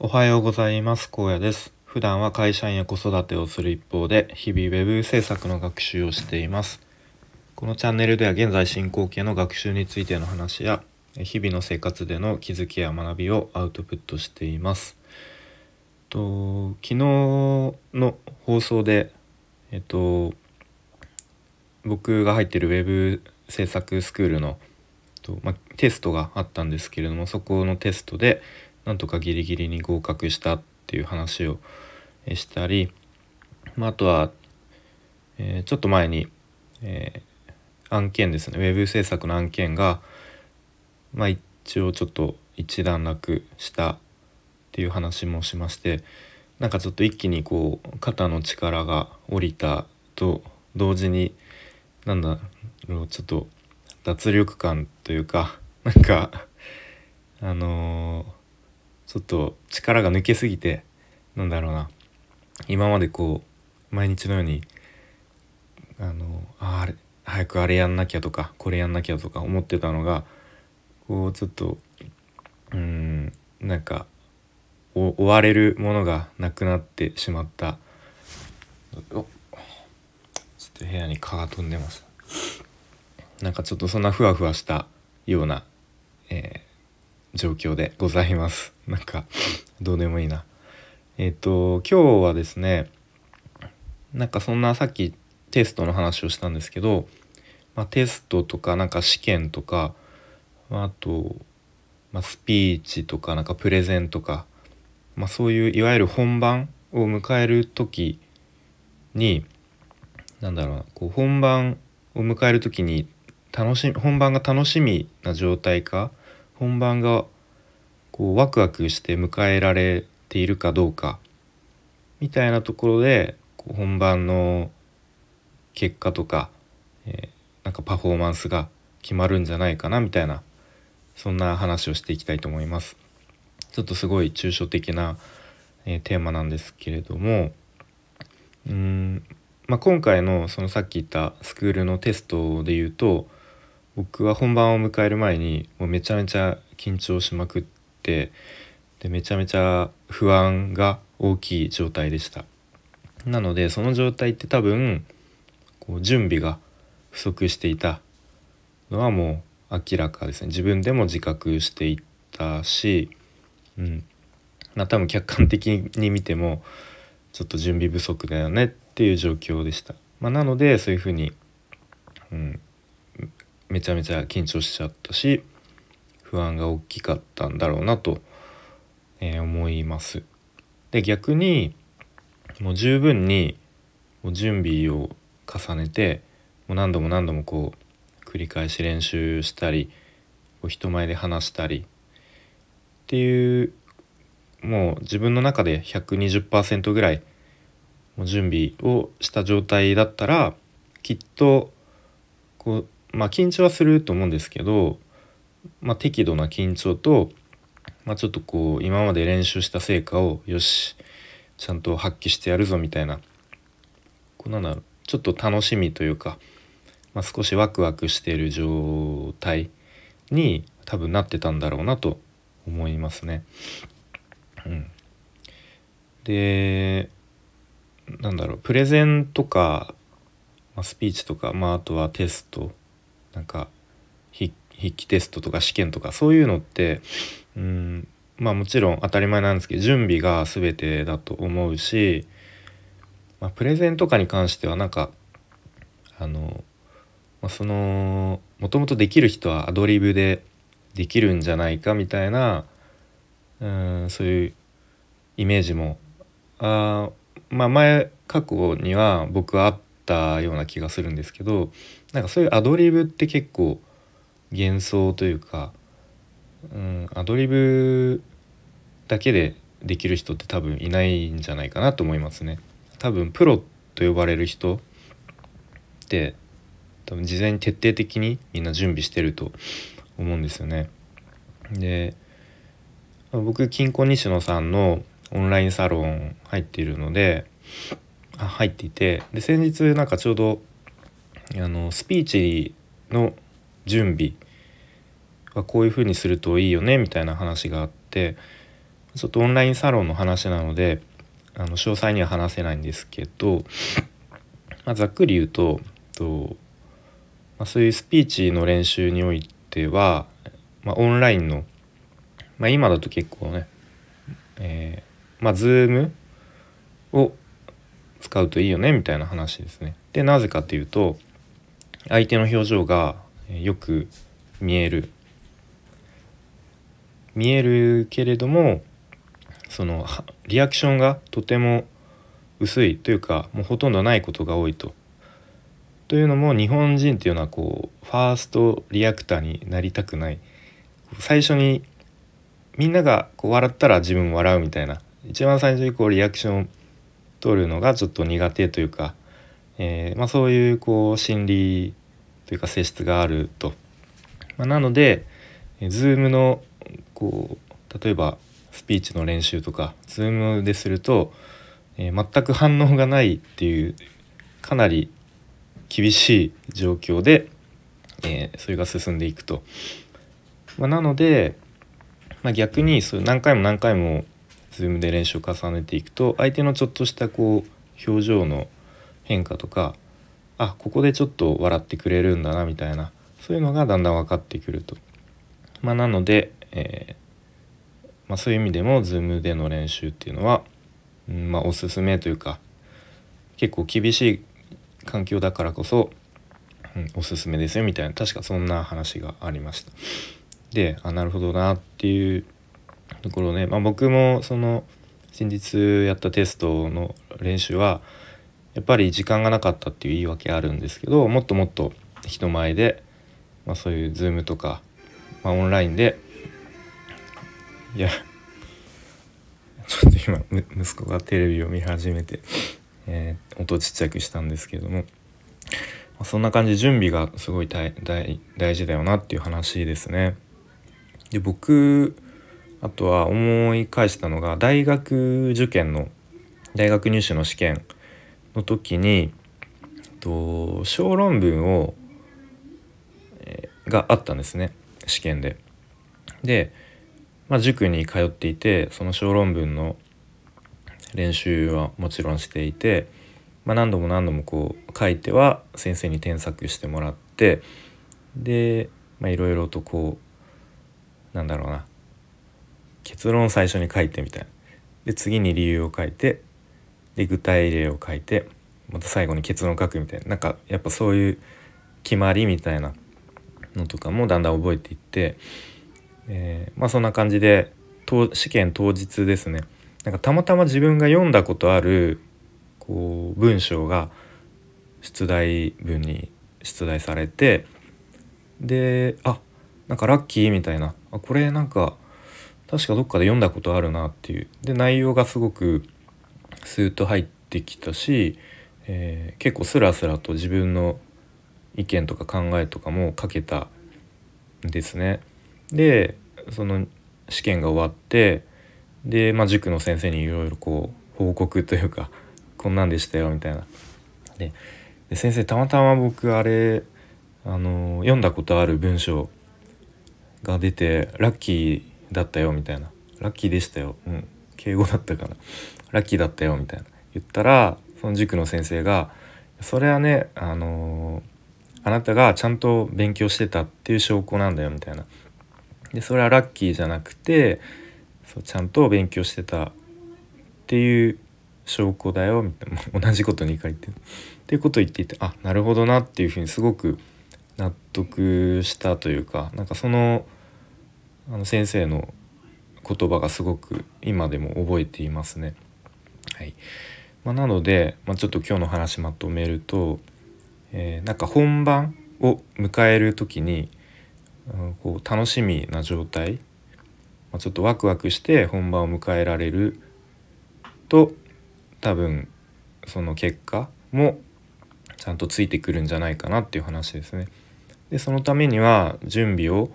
おはようございます。高野です。普段は会社員や子育てをする一方で、日々ウェブ制作の学習をしています。このチャンネルでは現在進行形の学習についての話や、日々の生活での気づきや学びをアウトプットしています。昨日の放送で、僕が入っているウェブ制作スクールのテストがあったんですけれども、そこのテストでなんとかギリギリに合格したっていう話をしたり、あとはちょっと前に案件ですね、ウェブ制作の案件が一応ちょっと一段落したっていう話もしまして、なんかちょっと一気にこう肩の力が下りたと同時に、ちょっと脱力感というか、ちょっと力が抜けすぎて、今までこう毎日のように早くあれやんなきゃとかこれやんなきゃとか思ってたのが、こうちょっと追われるものがなくなってしまった。ちょっと部屋に蚊が飛んでます。ちょっとそんなふわふわしたような、状況でございます。どうでもいいな。今日はですね、そんなさっきテストの話をしたんですけど、テストとか試験とか、あと、スピーチとかプレゼンとか、そういういわゆる本番を迎える時に本番を迎える時に本番が楽しみな状態か、本番がこうワクワクして迎えられているかどうかみたいなところで、本番の結果とか、パフォーマンスが決まるんじゃないかなみたいな、そんな話をしていきたいと思います。ちょっとすごい抽象的な、テーマなんですけれども、今回のそのさっき言ったスクールのテストで言うと、僕は本番を迎える前にもうめちゃめちゃ緊張しまくって、でめちゃめちゃ不安が大きい状態でした。なのでその状態って多分こう準備が不足していたのはもう明らかですね。自分でも自覚していったし、多分客観的に見てもちょっと準備不足だよねっていう状況でした。なのでそういうふうに、めちゃめちゃ緊張しちゃったし、不安が大きかったんだろうなと、思います。で逆にもう十分に準備を重ねて、もう何度もこう繰り返し練習したり、人前で話したりっていう、もう自分の中で 120% ぐらい準備をした状態だったら、きっとこう緊張はすると思うんですけど、適度な緊張と、ちょっとこう今まで練習した成果をよしちゃんと発揮してやるぞみたいな、ちょっと楽しみというか、少しワクワクしている状態に多分なってたんだろうなと思いますね。でプレゼンとか、スピーチとか、あとはテスト、筆記テストとか試験とか、そういうのってもちろん当たり前なんですけど、準備が全てだと思うし、プレゼンとかに関してはもともとできる人はアドリブでできるんじゃないかみたいな、そういうイメージも過去には僕はあったような気がするんですけど、そういうアドリブって結構幻想というか、アドリブだけでできる人って多分いないんじゃないかなと思いますね。多分プロと呼ばれる人って多分事前に徹底的にみんな準備してると思うんですよね。で僕金婚西野さんのオンラインサロン入っていて、で先日ちょうどスピーチの準備はこういう風にするといいよねみたいな話があって、ちょっとオンラインサロンの話なので詳細には話せないんですけど、ざっくり言うと、そういうスピーチの練習においては、オンラインの、今だと結構ね、Zoom を使うといいよねみたいな話ですね。で、なぜかというと相手の表情がよく見えるけれども、そのリアクションがとても薄いというか、もうほとんどないことが多いというのも日本人っていうのはファーストリアクターになりたくない、最初にみんなが笑ったら自分も笑うみたいな、一番最初にリアクション取るのがちょっと苦手というか、そういう心理というか性質があると、なので Zoom の例えばスピーチの練習とか Zoom ですると、全く反応がないっていうかなり厳しい状況で、それが進んでいくと、なので、逆に何回も Zoom で練習を重ねていくと、相手のちょっとした表情の変化とか、ここでちょっと笑ってくれるんだなみたいな、そういうのがだんだん分かってくると、なので、そういう意味でも Zoom での練習っていうのは、おすすめというか、結構厳しい環境だからこそ、おすすめですよみたいな、確かそんな話がありました。で、なるほどなっていうところね、僕もその先日やったテストの練習はやっぱり時間がなかったっていう言い訳あるんですけど、もっと人前で、そういう Zoom とか、オンラインで、ちょっと今息子がテレビを見始めて、音ちっちゃくしたんですけども、そんな感じで準備がすごい大事だよなっていう話ですね。で、僕あとは思い返したのが、大学入試の試験の時に小論文を、があったんですね、試験で。で、塾に通っていて、その小論文の練習はもちろんしていて、何度も書いては先生に添削してもらって、で、いろいろと結論を最初に書いてみたいな、で次に理由を書いて、で具体例を書いて、また最後に結論を書くみたいな、やっぱそういう決まりみたいなのとかもだんだん覚えていって、そんな感じで試験当日ですね、たまたま自分が読んだことある文章が出題されて、でラッキーみたいな、これ確かどっかで読んだことあるなっていう、で内容がすごくスーッと入ってきたし、結構スラスラと自分の意見とか考えとかも書けたんですね。で、その試験が終わって、で、塾の先生にいろいろ報告というか、こんなんでしたよみたいな。で先生、たまたま僕読んだことある文章が出てラッキーだったよみたいな、ラッキーでしたよ、敬語だったかな、ラッキーだったよみたいな言ったら、その塾の先生が、それはね、あなたがちゃんと勉強してたっていう証拠なんだよみたいな。で、それはラッキーじゃなくて、ちゃんと勉強してたっていう証拠だよみたいな、同じこと2回言ってるっていうことを言っていて、なるほどなっていうふうにすごく納得したというか、先生の言葉がすごく今でも覚えていますね。はい。なので、ちょっと今日の話まとめると、本番を迎える時に、楽しみな状態、ちょっとワクワクして本番を迎えられると、多分その結果もちゃんとついてくるんじゃないかなっていう話ですね。で、そのためには準備を、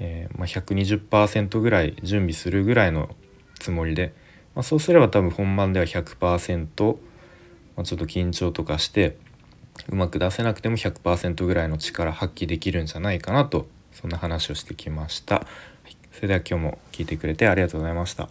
120% ぐらい準備するぐらいのつもりで、そうすれば多分本番では 100%、ちょっと緊張とかしてうまく出せなくても 100% ぐらいの力発揮できるんじゃないかなと、そんな話をしてきました。それでは今日も聞いてくれてありがとうございました。